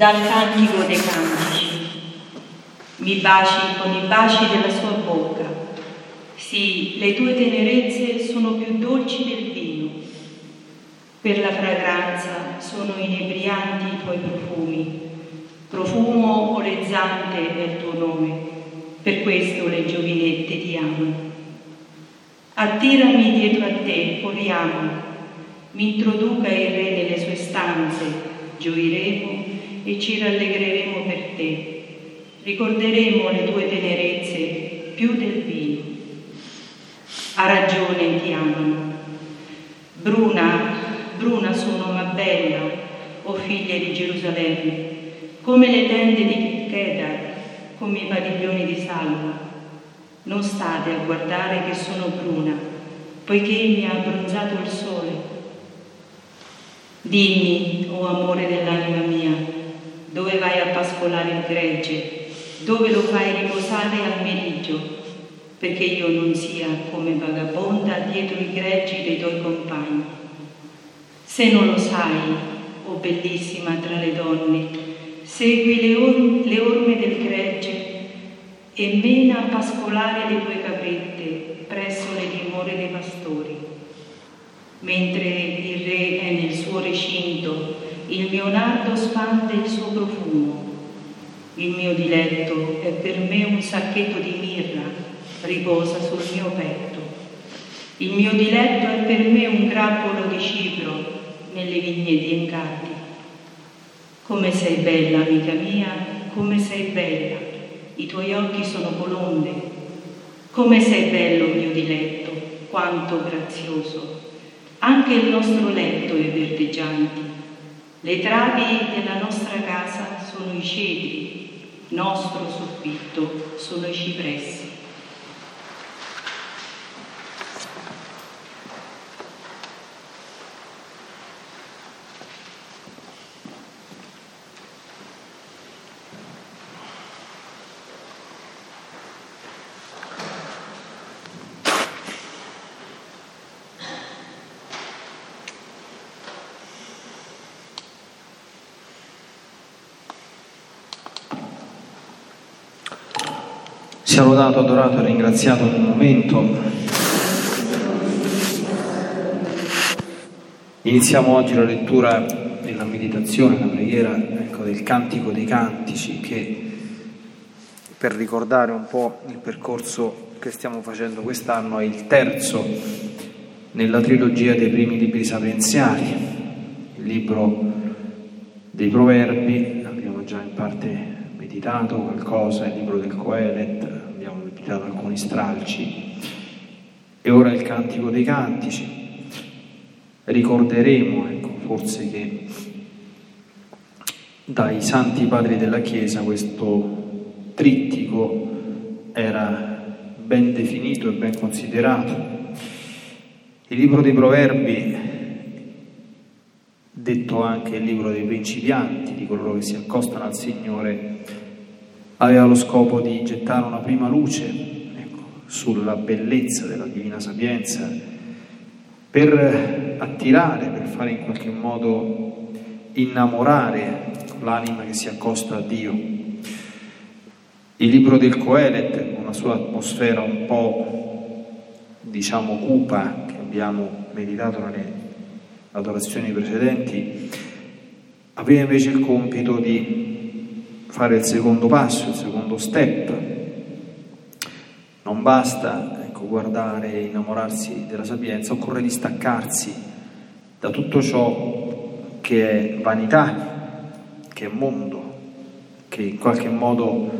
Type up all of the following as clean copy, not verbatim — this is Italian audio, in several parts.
dal cantico dei cantici. Mi baci con i baci della sua bocca. Sì, le tue tenerezze sono più dolci del vino. Per la fragranza sono inebrianti i tuoi profumi. Profumo olezzante è il tuo nome. Per questo le giovinette ti amano. Attirami dietro a te, Oriamo. Mi introduca il re nelle sue stanze. Gioiremo e ci rallegreremo per te. Ricorderemo le tue tenerezze più del vino. A ragione ti amano. Bruna sono, ma bella, o figlia di Gerusalemme, come le tende di Kedar, come i padiglioni di Salma. Non state a guardare che sono bruna, poiché mi ha abbronzato il sole. Dimmi, o amore dell'anima mia, dove vai a pascolare il gregge? Dove lo fai riposare al meriggio, perché io non sia come vagabonda dietro i greggi dei tuoi compagni. Se non lo sai, o bellissima tra le donne, segui le orme del gregge e mena a pascolare le tue caprette presso le dimore dei pastori. Mentre il re è nel suo recinto, il mio nardo spande il suo profumo. Il mio diletto è per me un sacchetto di mirra, riposa sul mio petto. Il mio diletto è per me un grappolo di cipro nelle vigne di Encarti. Come sei bella, amica mia, come sei bella, i tuoi occhi sono colonne. Come sei bello, mio diletto, quanto grazioso. Anche il nostro letto è verdeggiante. Le travi della nostra casa sono i cedri. Nostro soffitto sono i cipressi. Sia lodato, adorato e ringraziato nel momento. Iniziamo oggi la lettura e la meditazione, la preghiera del Cantico dei Cantici, che per ricordare un po' il percorso che stiamo facendo quest'anno è il terzo nella trilogia dei primi libri sapienziali, il libro dei Proverbi, abbiamo già in parte meditato qualcosa, il libro del Coelet, abbiamo meditato alcuni stralci, e ora il Cantico dei Cantici. Ricorderemo, forse, che dai Santi Padri della Chiesa questo trittico era ben definito e ben considerato. Il libro dei Proverbi, detto anche il libro dei principianti, di coloro che si accostano al Signore, aveva lo scopo di gettare una prima luce sulla bellezza della divina sapienza, per attirare, per fare in qualche modo innamorare l'anima che si accosta a Dio. Il libro del Coelet, con una sua atmosfera un po', cupa, che abbiamo meditato nelle adorazioni precedenti, aveva invece il compito di fare il secondo passo, il secondo step. Non basta guardare e innamorarsi della sapienza, occorre distaccarsi da tutto ciò che è vanità, che è mondo, che in qualche modo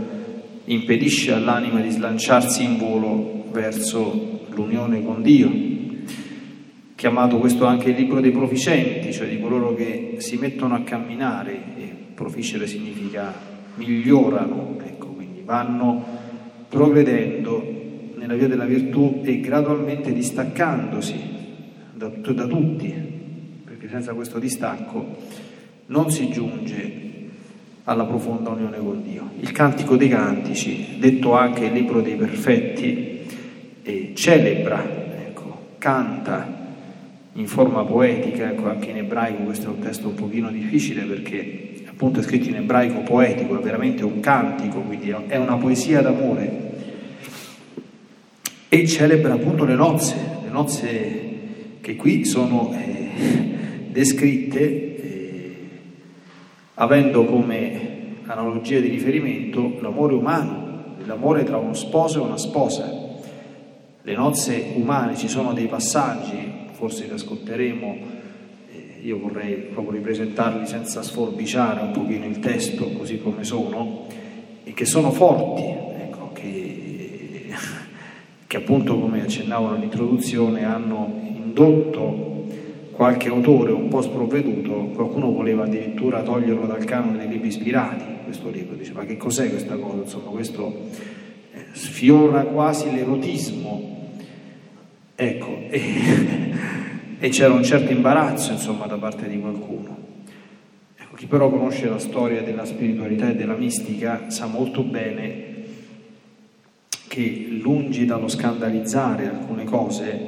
impedisce all'anima di slanciarsi in volo verso l'unione con Dio. Chiamato questo anche il libro dei proficenti, cioè di coloro che si mettono a camminare, e proficere significa migliorano, quindi vanno progredendo nella via della virtù e gradualmente distaccandosi da tutti, perché senza questo distacco non si giunge alla profonda unione con Dio. Il Cantico dei Cantici, detto anche il libro dei perfetti, celebra, canta in forma poetica, anche in ebraico questo è un testo un pochino difficile perché appunto è scritto in ebraico poetico, è veramente un cantico, quindi è una poesia d'amore, e celebra appunto le nozze che qui sono descritte avendo come analogia di riferimento l'amore umano, l'amore tra uno sposo e una sposa. Le nozze umane, ci sono dei passaggi, forse li ascolteremo, io vorrei proprio ripresentarli senza sforbiciare un pochino il testo così come sono, e che sono forti, ecco, che appunto, come accennavo nell'introduzione, hanno indotto qualche autore un po' sprovveduto, qualcuno voleva addirittura toglierlo dal canone dei libri ispirati, questo libro, dice ma che cos'è questa cosa, insomma questo sfiora quasi l'erotismo, ecco, e c'era un certo imbarazzo insomma da parte di qualcuno, ecco. Chi però conosce la storia della spiritualità e della mistica sa molto bene che lungi dallo scandalizzare alcune cose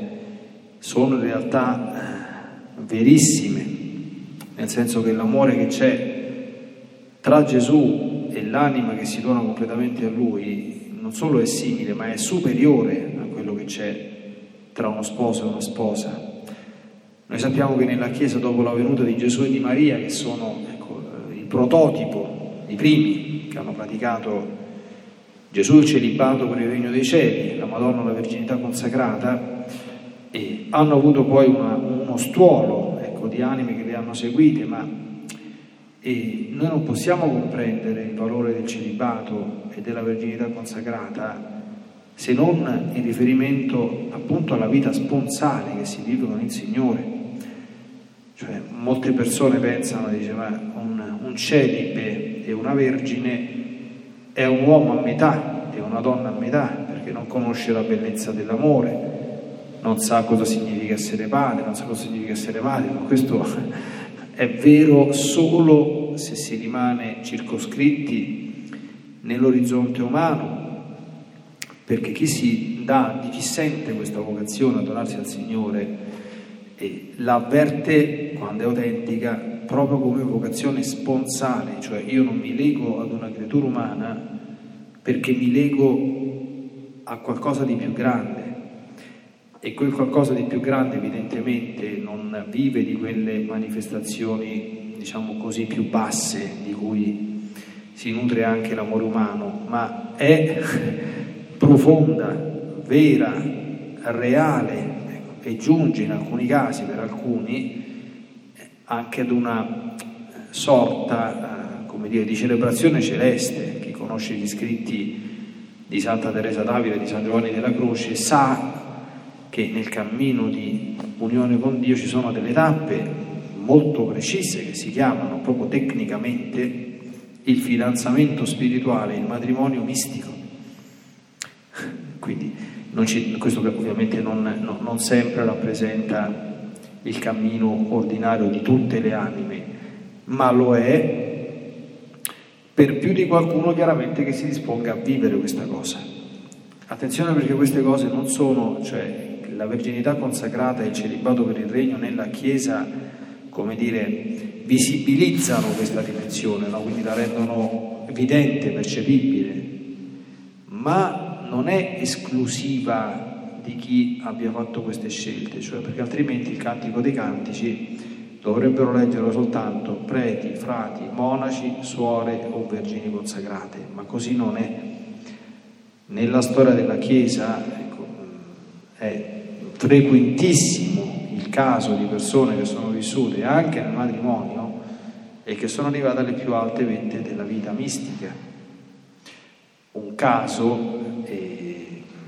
sono in realtà verissime, nel senso che l'amore che c'è tra Gesù e l'anima che si dona completamente a Lui non solo è simile, ma è superiore a quello che c'è tra uno sposo e una sposa. Noi sappiamo che nella Chiesa, dopo la venuta di Gesù e di Maria, che sono, ecco, il prototipo, i primi che hanno praticato Gesù il celibato per il regno dei cieli, la Madonna la verginità consacrata, e hanno avuto poi uno stuolo, ecco, di anime che le hanno seguite, ma noi non possiamo comprendere il valore del celibato e della verginità consacrata se non in riferimento appunto alla vita sponsale che si vive con il Signore. Cioè, molte persone pensano, dice, ma un celibe e una vergine è un uomo a metà e una donna a metà, perché non conosce la bellezza dell'amore, non sa cosa significa essere padre, non sa cosa significa essere madre, ma questo è vero solo se si rimane circoscritti nell'orizzonte umano, perché chi si dà, chi sente questa vocazione a donarsi al Signore, la avverte quando è autentica proprio come vocazione sponsale, cioè io non mi lego ad una creatura umana perché mi lego a qualcosa di più grande, e quel qualcosa di più grande evidentemente non vive di quelle manifestazioni, diciamo così, più basse di cui si nutre anche l'amore umano, ma è profonda, vera, reale, e giunge in alcuni casi, per alcuni, anche ad una sorta, come dire, di celebrazione celeste. Chi conosce gli scritti di Santa Teresa d'Avila e di San Giovanni della Croce sa che nel cammino di unione con Dio ci sono delle tappe molto precise che si chiamano proprio tecnicamente il fidanzamento spirituale, il matrimonio mistico. Quindi questo ovviamente non sempre rappresenta il cammino ordinario di tutte le anime, ma lo è per più di qualcuno chiaramente che si disponga a vivere questa cosa. Attenzione, perché queste cose non sono, cioè la verginità consacrata e il celibato per il regno nella Chiesa, come dire, visibilizzano questa dimensione, no? Quindi la rendono evidente, percepibile, ma non è esclusiva di chi abbia fatto queste scelte, cioè, perché altrimenti il Cantico dei Cantici dovrebbero leggerlo soltanto preti, frati, monaci, suore o vergini consacrate, ma così non è. Nella storia della Chiesa, ecco, è frequentissimo il caso di persone che sono vissute anche nel matrimonio e che sono arrivate alle più alte vette della vita mistica. Un caso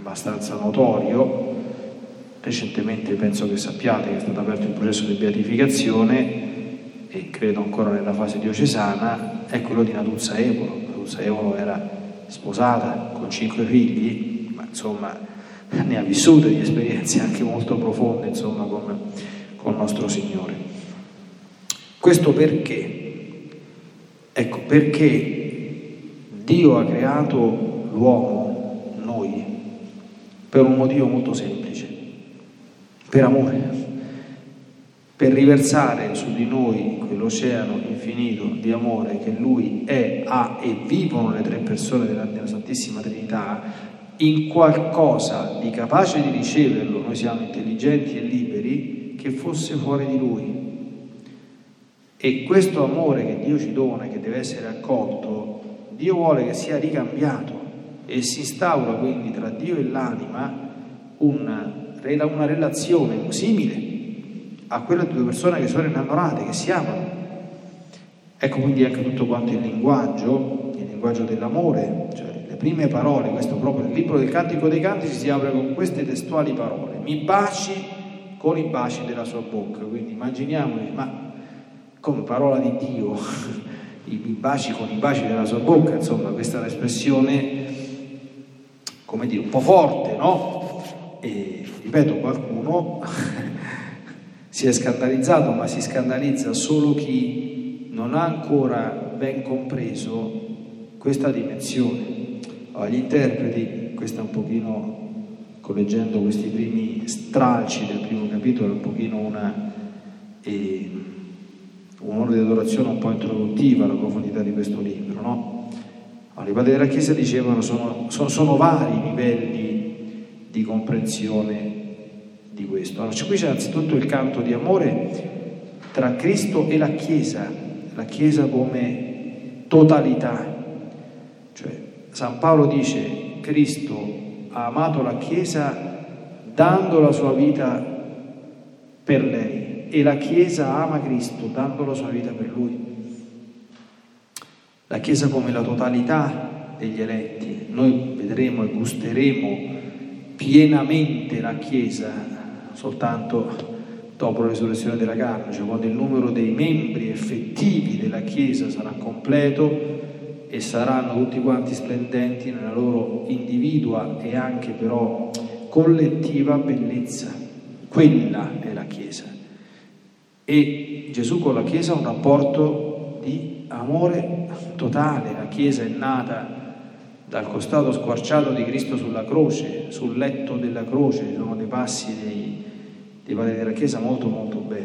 abbastanza notorio, recentemente penso che sappiate che è stato aperto il processo di beatificazione, e credo ancora nella fase diocesana, è quello di Natuzza Evolo. Natuzza Evolo era sposata con 5 figli, ma insomma ne ha vissute di esperienze anche molto profonde, insomma, con il nostro Signore. Questo perché? Ecco, perché Dio ha creato l'uomo, noi, per un motivo molto semplice, per amore, per riversare su di noi quell'oceano infinito infinito di amore che Lui è, ha e vivono le tre persone della Santissima Trinità, in qualcosa di capace di riceverlo, noi siamo intelligenti e liberi, che fosse fuori di Lui. E questo amore che Dio ci dona, che deve essere accolto, Dio vuole che sia ricambiato, e si instaura quindi tra Dio e l'anima una relazione simile a quella di due persone che sono innamorate, che si amano. Ecco quindi anche tutto quanto il linguaggio dell'amore, cioè le prime parole, questo proprio nel libro del Cantico dei Cantici si apre con queste testuali parole: mi baci con i baci della sua bocca. Quindi immaginiamoli, ma come parola di Dio, i baci con i baci della sua bocca, insomma questa è un'espressione, come dire, un po' forte, no? E ripeto, qualcuno si è scandalizzato, ma si scandalizza solo chi non ha ancora ben compreso questa dimensione. Allora, gli interpreti, questa un pochino, leggendo questi primi stralci del primo capitolo, è un pochino un'ora di adorazione un po' introduttiva alla profondità di questo libro, no? Allora, i padri della Chiesa dicevano sono vari i livelli di comprensione di questo. Allora, qui c'è innanzitutto il canto di amore tra Cristo e la Chiesa come totalità. Cioè, San Paolo dice: Cristo ha amato la Chiesa dando la sua vita per lei, e la Chiesa ama Cristo dando la sua vita per Lui. La Chiesa come la totalità degli eletti. Noi vedremo e gusteremo pienamente la Chiesa soltanto dopo la risurrezione della carne, cioè quando il numero dei membri effettivi della Chiesa sarà completo e saranno tutti quanti splendenti nella loro individua e anche però collettiva bellezza. Quella è la Chiesa. E Gesù con la Chiesa ha un rapporto di amore totale. La Chiesa è nata dal costato squarciato di Cristo sulla croce, sul letto della croce. Ci sono dei passi dei padri della Chiesa molto molto bello.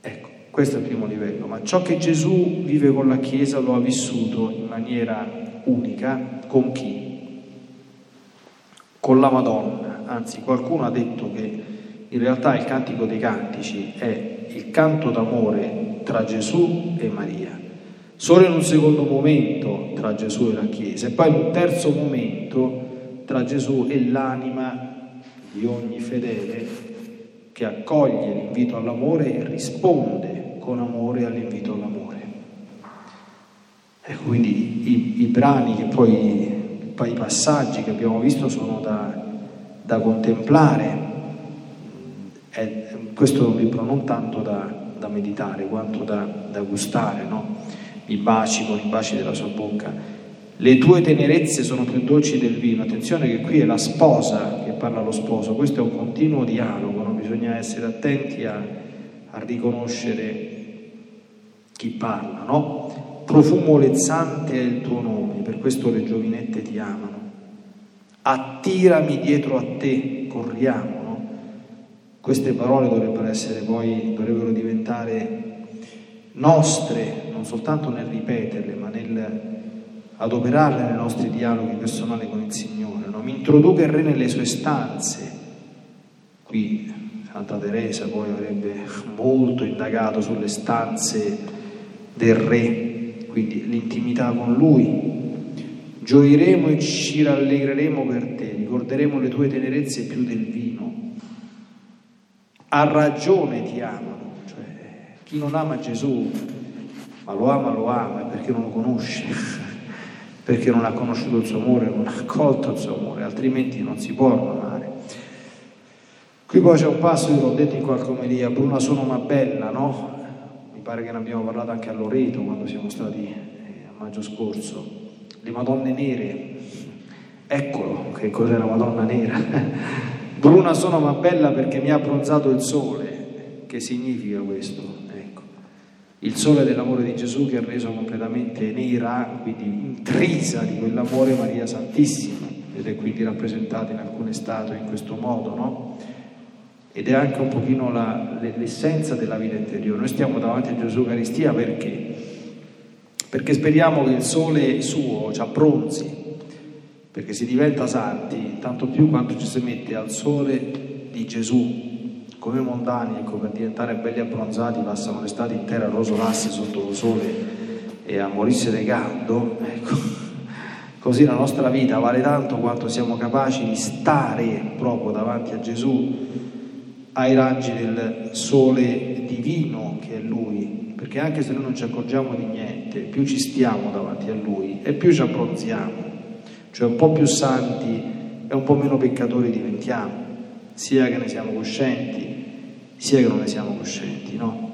Ecco, questo è il primo livello, ma ciò che Gesù vive con la Chiesa lo ha vissuto in maniera unica con chi? Con la Madonna. Anzi, qualcuno ha detto che in realtà il Cantico dei Cantici è il canto d'amore tra Gesù e Maria. Solo in un secondo momento tra Gesù e la Chiesa, e poi in un terzo momento tra Gesù e l'anima di ogni fedele che accoglie l'invito all'amore e risponde con amore all'invito all'amore. Ecco, quindi i brani che poi i passaggi che abbiamo visto sono da contemplare. Questo è un libro non tanto da meditare quanto da gustare, no? I baci con i baci della sua bocca, le tue tenerezze sono più dolci del vino. Attenzione che qui è la sposa che parla allo sposo, questo è un continuo dialogo, no? Bisogna essere attenti a riconoscere chi parla, no? Profumo lezzante è il tuo nome, per questo le giovinette ti amano. Attirami dietro a te, corriamo, no? Queste parole dovrebbero diventare nostre, non soltanto nel ripeterle, ma nel adoperarle nei nostri dialoghi personali con il Signore, no? Mi introduca il Re nelle sue stanze. Qui Santa Teresa poi avrebbe molto indagato sulle stanze del Re, quindi l'intimità con Lui. Gioiremo e ci rallegreremo per te, ricorderemo le tue tenerezze più del vino. A ragione ti amano, cioè chi non ama Gesù ma lo ama perché non lo conosce, perché non ha conosciuto il suo amore, non ha accolto il suo amore, altrimenti non si può amare. Qui poi c'è un passo che ho detto in qualche omelia: Bruna sono ma bella, no? Mi pare che ne abbiamo parlato anche a Loreto quando siamo stati a maggio scorso. Le Madonne nere, eccolo che cos'è la Madonna nera. Bruna sono ma bella perché mi ha abbronzato il sole. Che significa questo? Il sole dell'amore di Gesù che ha reso completamente nera, quindi intrisa di quell'amore, Maria Santissima, ed è quindi rappresentata in alcune statue in questo modo, no? ed è anche un pochino l'essenza della vita interiore. Noi stiamo davanti a Gesù Eucaristia perché? Perché speriamo che il sole suo ci abbronzi, perché si diventa santi tanto più quanto ci si mette al sole di Gesù. Come mondani, ecco, per diventare belli abbronzati passano l'estate intera a rosolarsi sotto lo sole e a morirsi regando, ecco. Così la nostra vita vale tanto quanto siamo capaci di stare proprio davanti a Gesù, ai raggi del sole divino che è Lui, perché anche se noi non ci accorgiamo di niente, più ci stiamo davanti a Lui e più ci abbronziamo, cioè un po' più santi e un po' meno peccatori diventiamo, sia che ne siamo coscienti, sia che non ne siamo coscienti, no?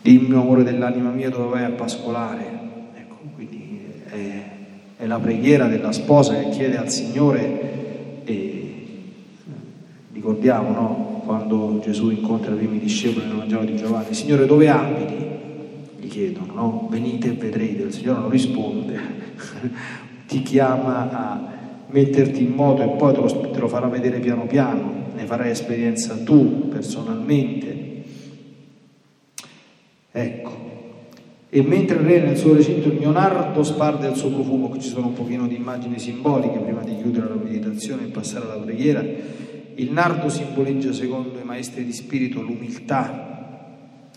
Dimmi, amore dell'anima mia, dove vai a pascolare? Ecco, quindi è la preghiera della sposa che chiede al Signore, e ricordiamo, no? Quando Gesù incontra i primi discepoli nel Vangelo di Giovanni, Signore, dove abiti? Gli chiedono, no? Venite e vedrete. Il Signore non risponde, ti chiama a metterti in moto e poi te lo farà vedere piano piano, ne farai esperienza tu personalmente. Ecco, e mentre il re nel suo recinto il mio nardo sparde il suo profumo, ci sono un pochino di immagini simboliche prima di chiudere la meditazione e passare alla preghiera. Il nardo simboleggia, secondo i maestri di spirito, l'umiltà,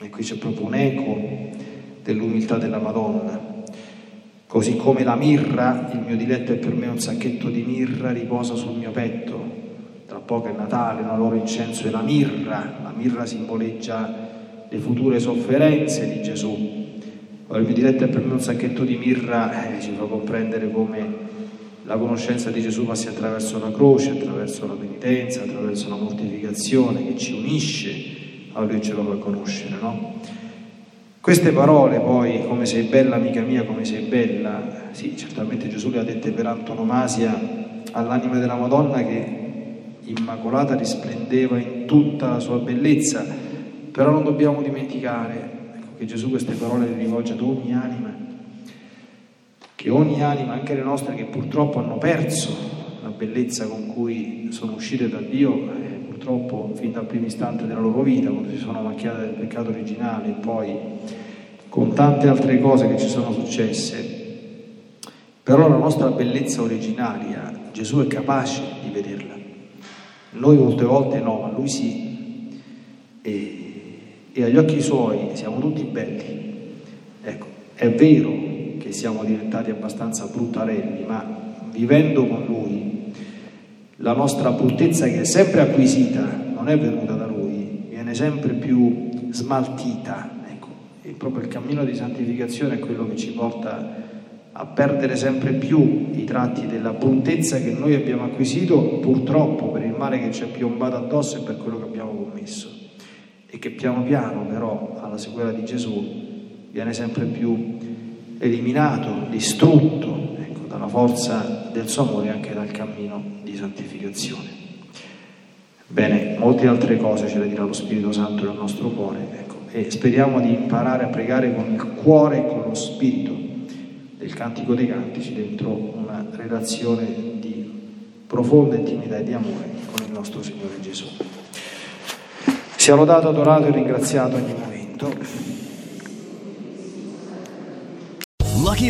e qui c'è proprio un eco dell'umiltà della Madonna. Così come la mirra, il mio diletto è per me un sacchetto di mirra, riposa sul mio petto. Tra poco è Natale, no? Loro incenso e la mirra. La mirra simboleggia le future sofferenze di Gesù. Il mio diletto è per me un sacchetto di mirra, ci fa comprendere come la conoscenza di Gesù passi attraverso la croce, attraverso la penitenza, attraverso la mortificazione che ci unisce a Lui, ce lo fa conoscere, no? Queste parole poi, come sei bella amica mia, come sei bella, sì, certamente Gesù le ha dette per antonomasia all'anima della Madonna che immacolata risplendeva in tutta la sua bellezza, però non dobbiamo dimenticare, ecco, che Gesù queste parole le rivolge ad ogni anima, che ogni anima, anche le nostre che purtroppo hanno perso la bellezza con cui sono uscite da Dio, purtroppo fin dal primo istante della loro vita, quando si sono macchiate del peccato originale e poi con tante altre cose che ci sono successe, però la nostra bellezza originaria Gesù è capace di vederla, noi molte volte no, ma Lui sì, e agli occhi Suoi siamo tutti belli. Ecco, è vero che siamo diventati abbastanza bruttarelli, ma vivendo con Lui la nostra bruttezza, che è sempre acquisita, non è venuta da Lui, viene sempre più smaltita, ecco. E proprio il cammino di santificazione è quello che ci porta a perdere sempre più i tratti della bruttezza che noi abbiamo acquisito, purtroppo, per il male che ci è piombato addosso e per quello che abbiamo commesso, e che piano piano però alla sequela di Gesù viene sempre più eliminato, distrutto, ecco, dalla forza del suo amore e anche dal cammino di santificazione. Bene, molte altre cose ce le dirà lo Spirito Santo nel nostro cuore, ecco, e speriamo di imparare a pregare con il cuore e con lo spirito del Cantico dei Cantici, dentro una relazione di profonda intimità e di amore con il nostro Signore Gesù. Sia lodato, adorato e ringraziato ogni momento. Lucky